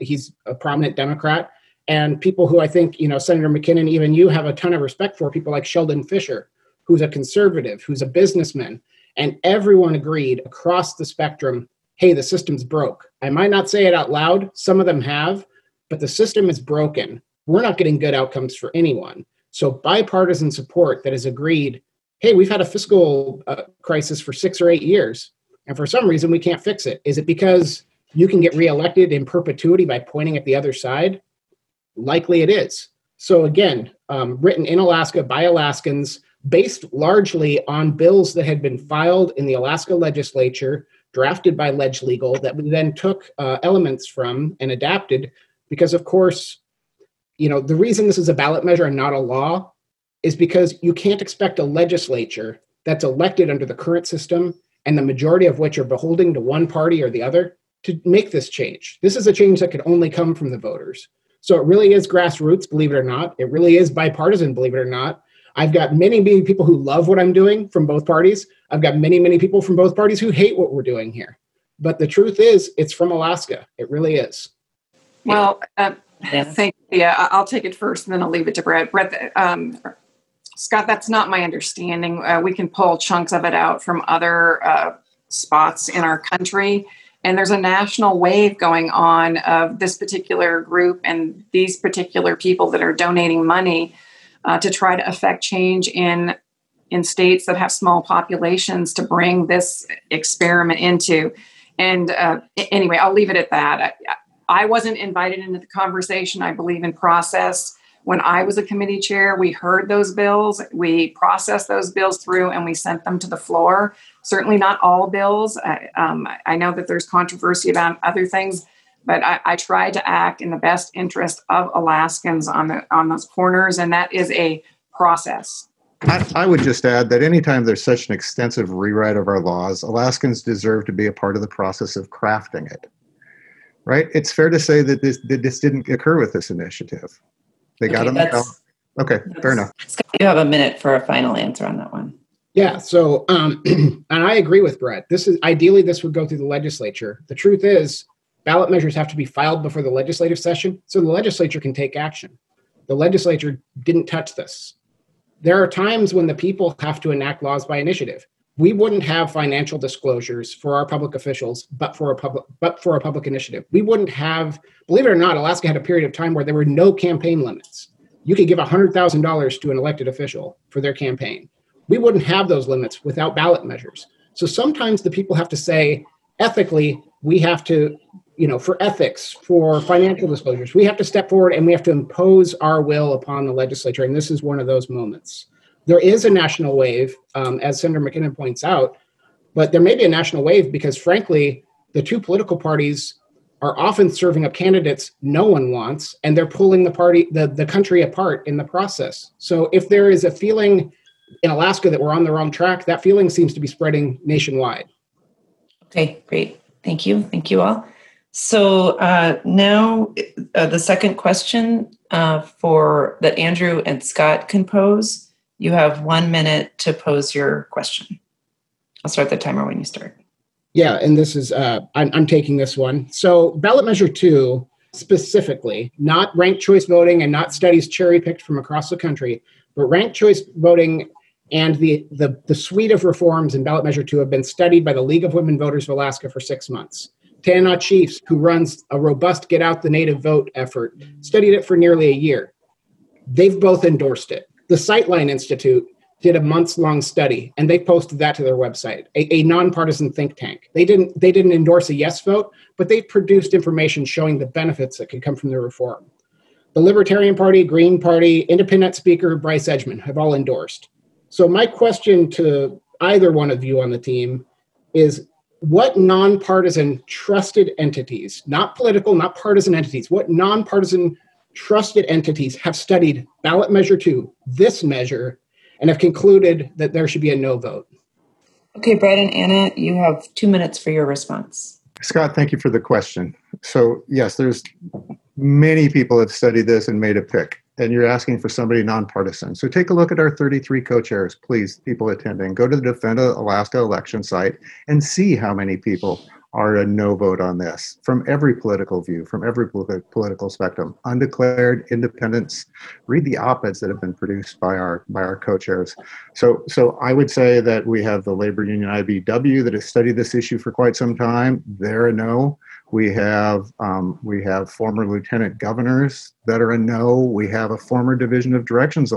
He's a prominent Democrat. And people who I think, you know, Senator McKinnon, even you have a ton of respect for, people like Sheldon Fisher, who's a conservative, who's a businessman. And everyone agreed across the spectrum, hey, the system's broke. I might not say it out loud. Some of them have, but the system is broken. We're not getting good outcomes for anyone. So bipartisan support that has agreed, hey, we've had a fiscal crisis for 6 or 8 years, and for some reason we can't fix it. Is it because you can get reelected in perpetuity by pointing at the other side? Likely it is. So again, written in Alaska by Alaskans, based largely on bills that had been filed in the Alaska legislature, drafted by Ledge Legal, that we then took elements from and adapted, because of course, you know, the reason this is a ballot measure and not a law is because you can't expect a legislature that's elected under the current system and the majority of which are beholden to one party or the other to make this change. This is a change that could only come from the voters. So it really is grassroots, believe it or not. It really is bipartisan, believe it or not. I've got many, many people who love what I'm doing from both parties. I've got many, many people from both parties who hate what we're doing here. But the truth is, it's from Alaska. It really is. Well, thank you. Yeah, I'll take it first, and then I'll leave it to Brett. Brett, Scott, that's not my understanding. We can pull chunks of it out from other spots in our country. And there's a national wave going on of this particular group and these particular people that are donating money to try to affect change in states that have small populations to bring this experiment into. And anyway, I'll leave it at that. I wasn't invited into the conversation. I believe in process. When I was a committee chair, we heard those bills, we processed those bills through, and we sent them to the floor. Certainly not all bills. I know that there's controversy about other things, but I try to act in the best interest of Alaskans on those corners, and that is a process. I would just add that anytime there's such an extensive rewrite of our laws, Alaskans deserve to be a part of the process of crafting it, right? It's fair to say that this didn't occur with this initiative. They got them? Okay, fair enough. Scott, you have a minute for a final answer on that one. Yeah, so, and I agree with Brett. Ideally, this would go through the legislature. The truth is, ballot measures have to be filed before the legislative session, so the legislature can take action. The legislature didn't touch this. There are times when the people have to enact laws by initiative. We wouldn't have financial disclosures for our public officials, but for a public initiative. We wouldn't have, believe it or not, Alaska had a period of time where there were no campaign limits. You could give $100,000 to an elected official for their campaign. We wouldn't have those limits without ballot measures. So sometimes the people have to say, ethically, we have to, you know, for ethics, for financial disclosures, we have to step forward and we have to impose our will upon the legislature. And this is one of those moments. There is a national wave, as Senator McKinnon points out, but there may be a national wave because, frankly, the two political parties are often serving up candidates no one wants, and they're pulling the country apart in the process. So if there is a feeling in Alaska that we're on the wrong track, that feeling seems to be spreading nationwide. Okay, great. Thank you. Thank you all. So now the second question that Andrew and Scott can pose. You have 1 minute to pose your question. I'll start the timer when you start. Yeah, and this is, I'm taking this one. So ballot measure 2, specifically, not ranked choice voting and not studies cherry-picked from across the country, but ranked choice voting and the suite of reforms in ballot measure 2 have been studied by the League of Women Voters of Alaska for 6 months. Tana Chiefs, who runs a robust Get Out the Native Vote effort, studied it for nearly a year. They've both endorsed it. The Sightline Institute did a months-long study, and they posted that to their website, a nonpartisan think tank. They didn't endorse a yes vote, but they produced information showing the benefits that could come from the reform. The Libertarian Party, Green Party, Independent Speaker Bryce Edgmon have all endorsed. So my question to either one of you on the team is, what nonpartisan trusted entities, not political, not partisan entities, what nonpartisan trusted entities have studied Ballot Measure 2, this measure, and have concluded that there should be a no vote? Okay, Brett and Anna, you have 2 minutes for your response. Scott, thank you for the question. So yes, there's many people have studied this and made a pick, and you're asking for somebody nonpartisan. So take a look at our 33 co-chairs, please, people attending. Go to the Defend Alaska election site and see how many people are a no vote on this, from every political view, from every political spectrum, undeclared, independents. Read the op-eds that have been produced by our co-chairs. So I would say that we have the labor union IBW that has studied this issue for quite some time. They're a no. We have former lieutenant governors that are a no. We have a former division of directions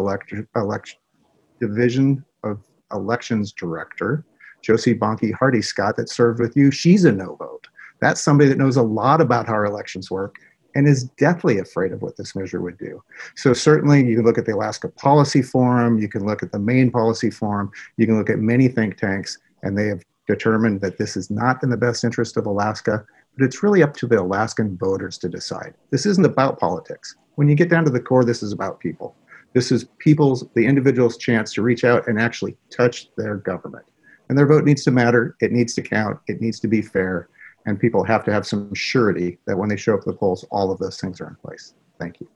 division of elections director, Josie Bonke Hardy, Scott, that served with you. She's a no vote. That's somebody that knows a lot about how our elections work and is deathly afraid of what this measure would do. So certainly you can look at the Alaska Policy Forum, you can look at the Maine Policy Forum, you can look at many think tanks, and they have determined that this is not in the best interest of Alaska, but it's really up to the Alaskan voters to decide. This isn't about politics. When you get down to the core, this is about people. This is the individual's chance to reach out and actually touch their government. And their vote needs to matter, it needs to count, it needs to be fair, and people have to have some surety that when they show up to the polls, all of those things are in place. Thank you.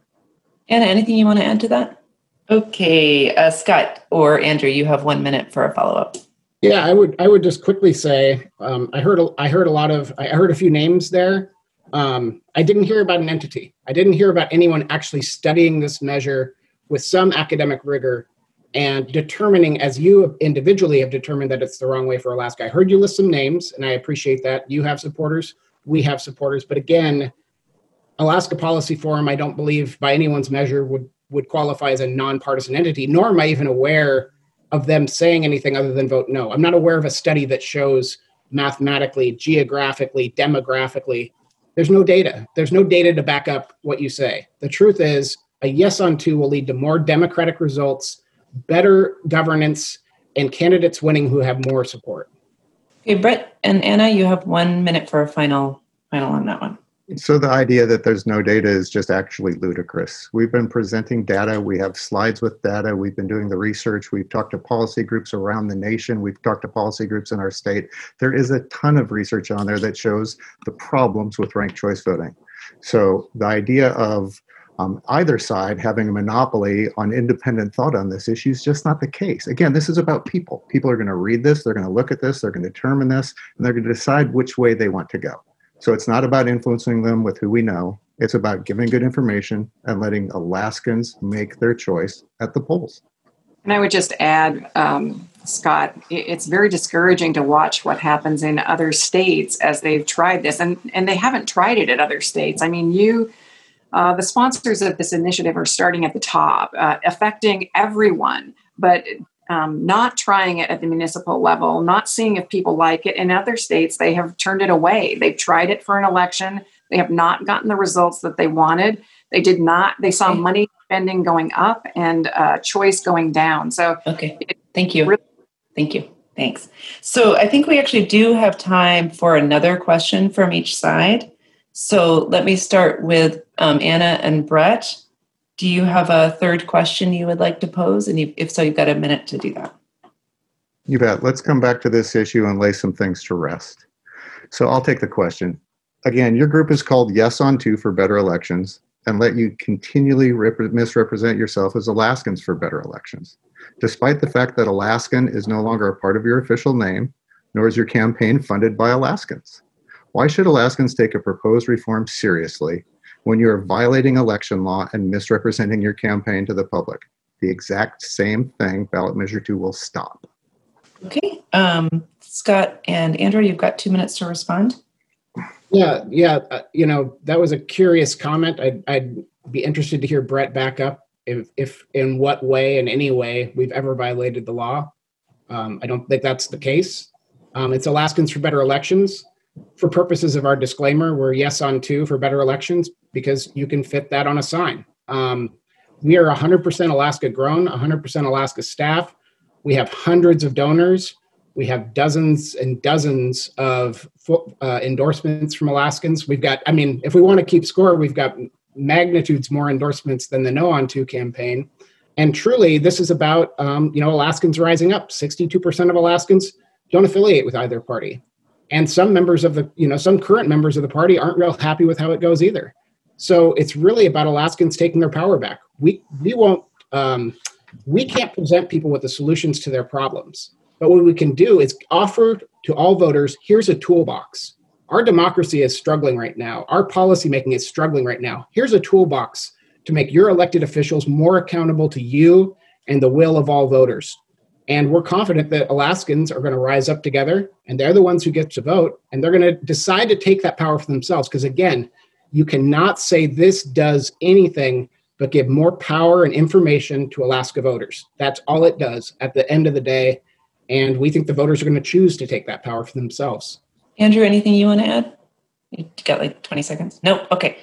Anna, anything you want to add to that? Okay, Scott or Andrew, you have 1 minute for a follow-up. Yeah, I would just quickly say I heard a few names there. I didn't hear about an entity. I didn't hear about anyone actually studying this measure with some academic rigor and determining, as you individually have determined, that it's the wrong way for Alaska. I heard you list some names, and I appreciate that. You have supporters. We have supporters. But again, Alaska Policy Forum, I don't believe by anyone's measure would qualify as a nonpartisan entity, nor am I even aware of them saying anything other than vote no. I'm not aware of a study that shows mathematically, geographically, demographically. There's no data. There's no data to back up what you say. The truth is, a yes on 2 will lead to more democratic results, better governance, and candidates winning who have more support. Okay, Brett and Anna, you have 1 minute for a final on that one. So the idea that there's no data is just actually ludicrous. We've been presenting data. We have slides with data. We've been doing the research. We've talked to policy groups around the nation. We've talked to policy groups in our state. There is a ton of research on there that shows the problems with ranked choice voting. So the idea of either side having a monopoly on independent thought on this issue is just not the case. Again, this is about people. People are going to read this, they're going to look at this, they're going to determine this, and they're going to decide which way they want to go. So it's not about influencing them with who we know. It's about giving good information and letting Alaskans make their choice at the polls. And I would just add, Scott, it's very discouraging to watch what happens in other states as they've tried this. And they haven't tried it at other states. I mean, the sponsors of this initiative are starting at the top, affecting everyone, but not trying it at the municipal level, not seeing if people like it. In other states, they have turned it away. They've tried it for an election. They have not gotten the results that they wanted. They saw money spending going up and choice going down. So, okay. Thank you. Thank you. Thanks. So I think we actually do have time for another question from each side. So let me start with Anna and Brett. Do you have a third question you would like to pose? And if so, you've got a minute to do that. You bet. Let's come back to this issue and lay some things to rest. So I'll take the question. Again, your group is called Yes on 2 for Better Elections, and let you continually misrepresent yourself as Alaskans for Better Elections. Despite the fact that Alaskan is no longer a part of your official name, nor is your campaign funded by Alaskans. Why should Alaskans take a proposed reform seriously when you are violating election law and misrepresenting your campaign to the public? The exact same thing Ballot Measure 2 will stop. Okay. Scott and Andrew, you've got 2 minutes to respond. Yeah. That was a curious comment. I'd be interested to hear Brett back up if in what way, in any way, we've ever violated the law. I don't think that's the case. It's Alaskans for Better Elections. For purposes of our disclaimer, we're yes on 2 for Better Elections because you can fit that on a sign. We are 100% Alaska grown, 100% Alaska staff. We have hundreds of donors. We have dozens and dozens of endorsements from Alaskans. We've got, I mean, if we want to keep score, we've got magnitudes more endorsements than the No on 2 campaign. And truly, this is about, Alaskans rising up. 62% of Alaskans don't affiliate with either party. And some members of the, some current members of the party aren't real happy with how it goes either. So it's really about Alaskans taking their power back. We can't present people with the solutions to their problems. But what we can do is offer to all voters, here's a toolbox. Our democracy is struggling right now. Our policymaking is struggling right now. Here's a toolbox to make your elected officials more accountable to you and the will of all voters. And we're confident that Alaskans are going to rise up together, and they're the ones who get to vote, and they're going to decide to take that power for themselves. Because again, you cannot say this does anything but give more power and information to Alaska voters. That's all it does at the end of the day. And we think the voters are going to choose to take that power for themselves. Andrew, anything you want to add? You got like 20 seconds? Nope. Okay.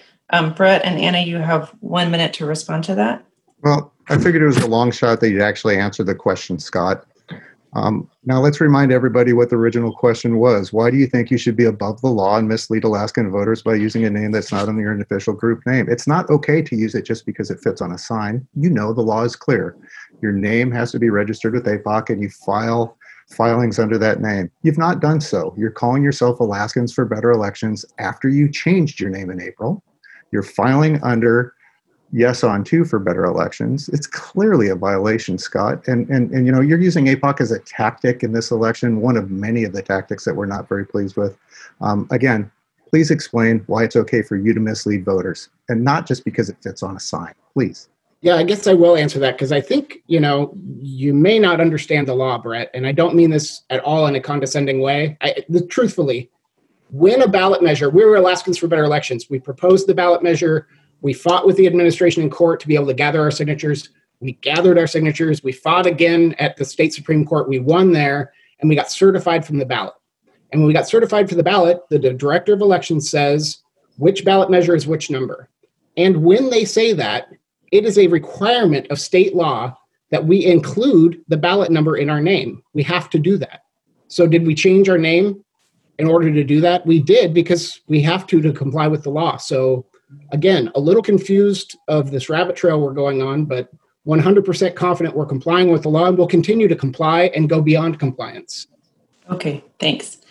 Brett and Anna, you have 1 minute to respond to that. Well, I figured it was a long shot that you'd actually answer the question, Scott. Now, let's remind everybody what the original question was. Why do you think you should be above the law and mislead Alaskan voters by using a name that's not on your official group name? It's not okay to use it just because it fits on a sign. The law is clear. Your name has to be registered with APOC, and you file filings under that name. You've not done so. You're calling yourself Alaskans for Better Elections after you changed your name in April. You're filing under Yes on 2 for Better Elections. It's clearly a violation, Scott. And you're using APOC as a tactic in this election, one of many of the tactics that we're not very pleased with. Again, please explain why it's okay for you to mislead voters, and not just because it fits on a sign, please. Yeah, I guess I will answer that, because I think, you may not understand the law, Brett, and I don't mean this at all in a condescending way. Truthfully, when a ballot measure, we were Alaskans for Better Elections. We proposed the ballot measure. We fought with the administration in court to be able to gather our signatures. We gathered our signatures. We fought again at the state Supreme Court. We won there, and we got certified from the ballot. And when we got certified for the ballot, the director of elections says which ballot measure is which number. And when they say that, it is a requirement of state law that we include the ballot number in our name. We have to do that. So did we change our name in order to do that? We did, because we have to comply with the law. So again, a little confused of this rabbit trail we're going on, but 100% confident we're complying with the law, and we'll continue to comply and go beyond compliance. Okay, thanks.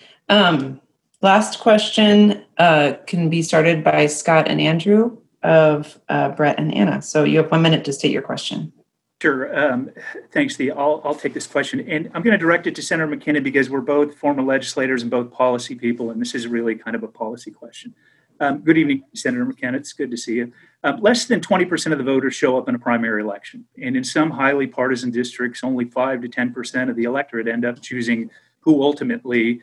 Last question can be started by Scott and Andrew of Brett and Anna. So you have 1 minute to state your question. Sure. Thanks, Thea. I'll take this question. And I'm going to direct it to Senator McKinnon, because we're both former legislators and both policy people, and this is really kind of a policy question. Good evening, Senator McKinnon. It's good to see you. Less than 20% of the voters show up in a primary election. And in some highly partisan districts, only 5 to 10% of the electorate end up choosing who ultimately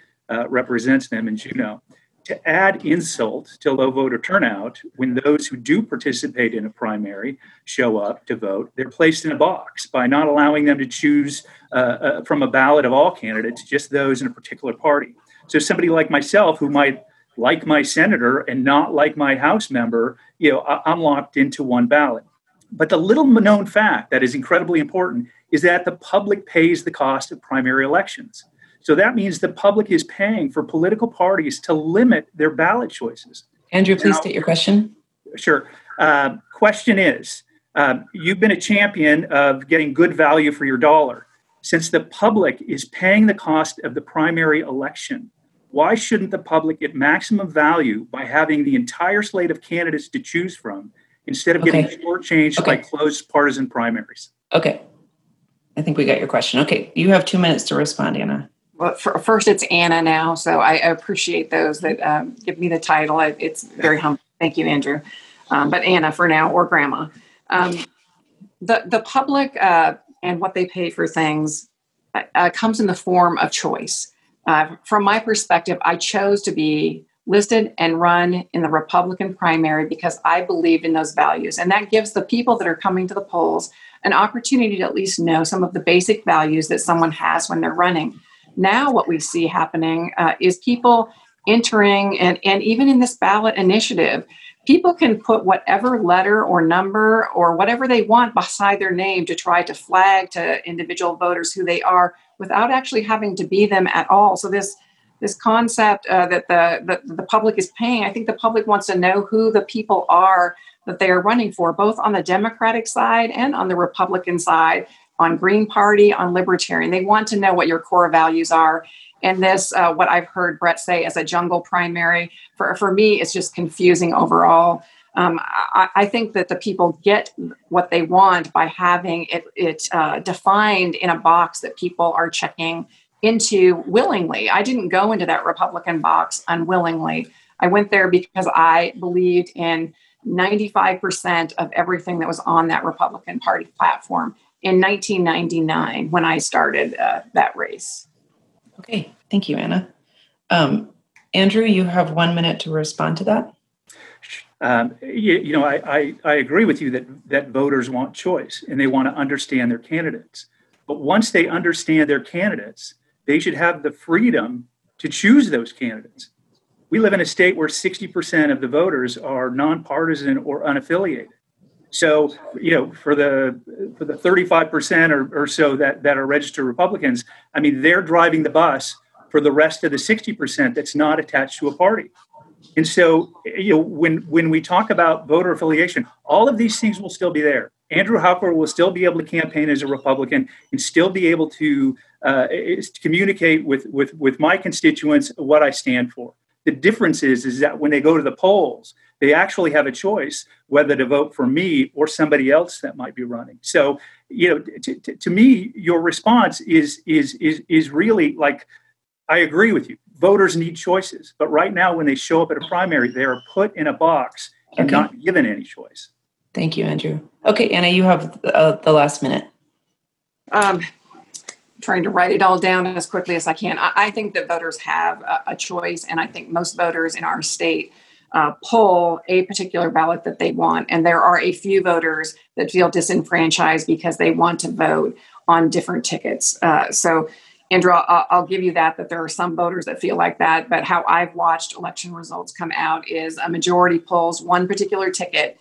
represents them in Juneau. To add insult to low voter turnout, when those who do participate in a primary show up to vote, they're placed in a box by not allowing them to choose from a ballot of all candidates, just those in a particular party. So somebody like myself, who might like my senator and not like my House member, I'm locked into one ballot. But the little known fact that is incredibly important is that the public pays the cost of primary elections. So that means the public is paying for political parties to limit their ballot choices. Andrew, please state your question. Sure. Question is, you've been a champion of getting good value for your dollar. Since the public is paying the cost of the primary election, why shouldn't the public get maximum value by having the entire slate of candidates to choose from instead of getting shortchanged by closed partisan primaries? Okay. I think we got your question. Okay. You have 2 minutes to respond, Anna. Well, first, it's Anna now, so I appreciate those that give me the title. It's very humble. Thank you, Andrew. But Anna for now, or Grandma. The public and what they pay for things comes in the form of choice. From my perspective, I chose to be listed and run in the Republican primary because I believed in those values. And that gives the people that are coming to the polls an opportunity to at least know some of the basic values that someone has when they're running. Now what we see happening is people entering, and even in this ballot initiative, people can put whatever letter or number or whatever they want beside their name to try to flag to individual voters who they are without actually having to be them at all. So this concept that the public is paying, I think the public wants to know who the people are that they are running for, both on the Democratic side and on the Republican side, on Green Party, on Libertarian. They want to know what your core values are. And this, what I've heard Brett say as a jungle primary, for me, it's just confusing overall. I think that the people get what they want by having it defined in a box that people are checking into willingly. I didn't go into that Republican box unwillingly. I went there because I believed in 95% of everything that was on that Republican Party platform in 1999 when I started that race. Okay. Thank you, Anna. Andrew, you have 1 minute to respond to that. I agree with you that voters want choice and they want to understand their candidates. But once they understand their candidates, they should have the freedom to choose those candidates. We live in a state where 60% of the voters are nonpartisan or unaffiliated. So, for the 35% or so that are registered Republicans, I mean, they're driving the bus for the rest of the 60% that's not attached to a party. And so, when we talk about voter affiliation, all of these things will still be there. Andrew Halcrow will still be able to campaign as a Republican and still be able to communicate with my constituents what I stand for. The difference is that when they go to the polls, they actually have a choice whether to vote for me or somebody else that might be running. So, to me, your response is really like, I agree with you. Voters need choices. But right now, when they show up at a primary, they are put in a box and not given any choice. Thank you, Andrew. Okay, Anna, you have the last minute. Trying to write it all down as quickly as I can. I think that voters have a choice, and I think most voters in our state poll a particular ballot that they want. And there are a few voters that feel disenfranchised because they want to vote on different tickets. So, Andrew, I'll give you that there are some voters that feel like that. But how I've watched election results come out is a majority polls one particular ticket.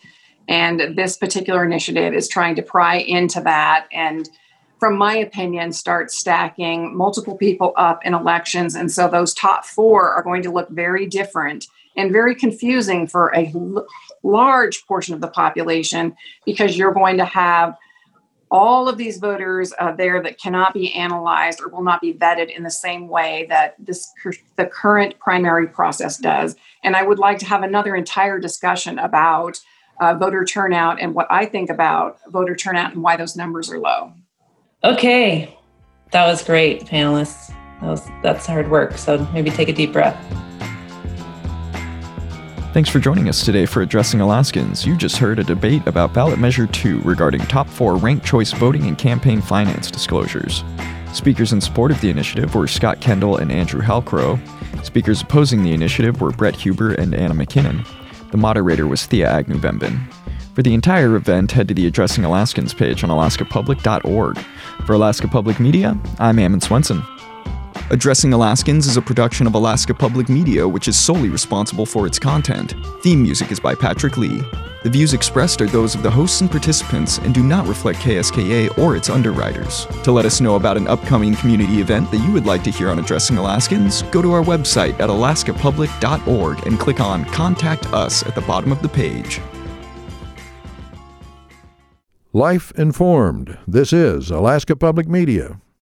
And this particular initiative is trying to pry into that and, from my opinion, start stacking multiple people up in elections. And so those top four are going to look very different and very confusing for a large portion of the population, because you're going to have all of these voters there that cannot be analyzed or will not be vetted in the same way that the current primary process does. And I would like to have another entire discussion about voter turnout and what I think about voter turnout and why those numbers are low. Okay. That was great, panelists. That's hard work. So maybe take a deep breath. Thanks for joining us today for Addressing Alaskans. You just heard a debate about Ballot Measure 2 regarding top 4 ranked choice voting and campaign finance disclosures. Speakers in support of the initiative were Scott Kendall and Andrew Halcrow. Speakers opposing the initiative were Brett Huber and Anna McKinnon. The moderator was Thea Agnew Bemben. For the entire event, head to the Addressing Alaskans page on alaskapublic.org. For Alaska Public Media, I'm Ammon Swenson. Addressing Alaskans is a production of Alaska Public Media, which is solely responsible for its content. Theme music is by Patrick Lee. The views expressed are those of the hosts and participants and do not reflect KSKA or its underwriters. To let us know about an upcoming community event that you would like to hear on Addressing Alaskans, go to our website at alaskapublic.org and click on Contact Us at the bottom of the page. Life Informed. This is Alaska Public Media.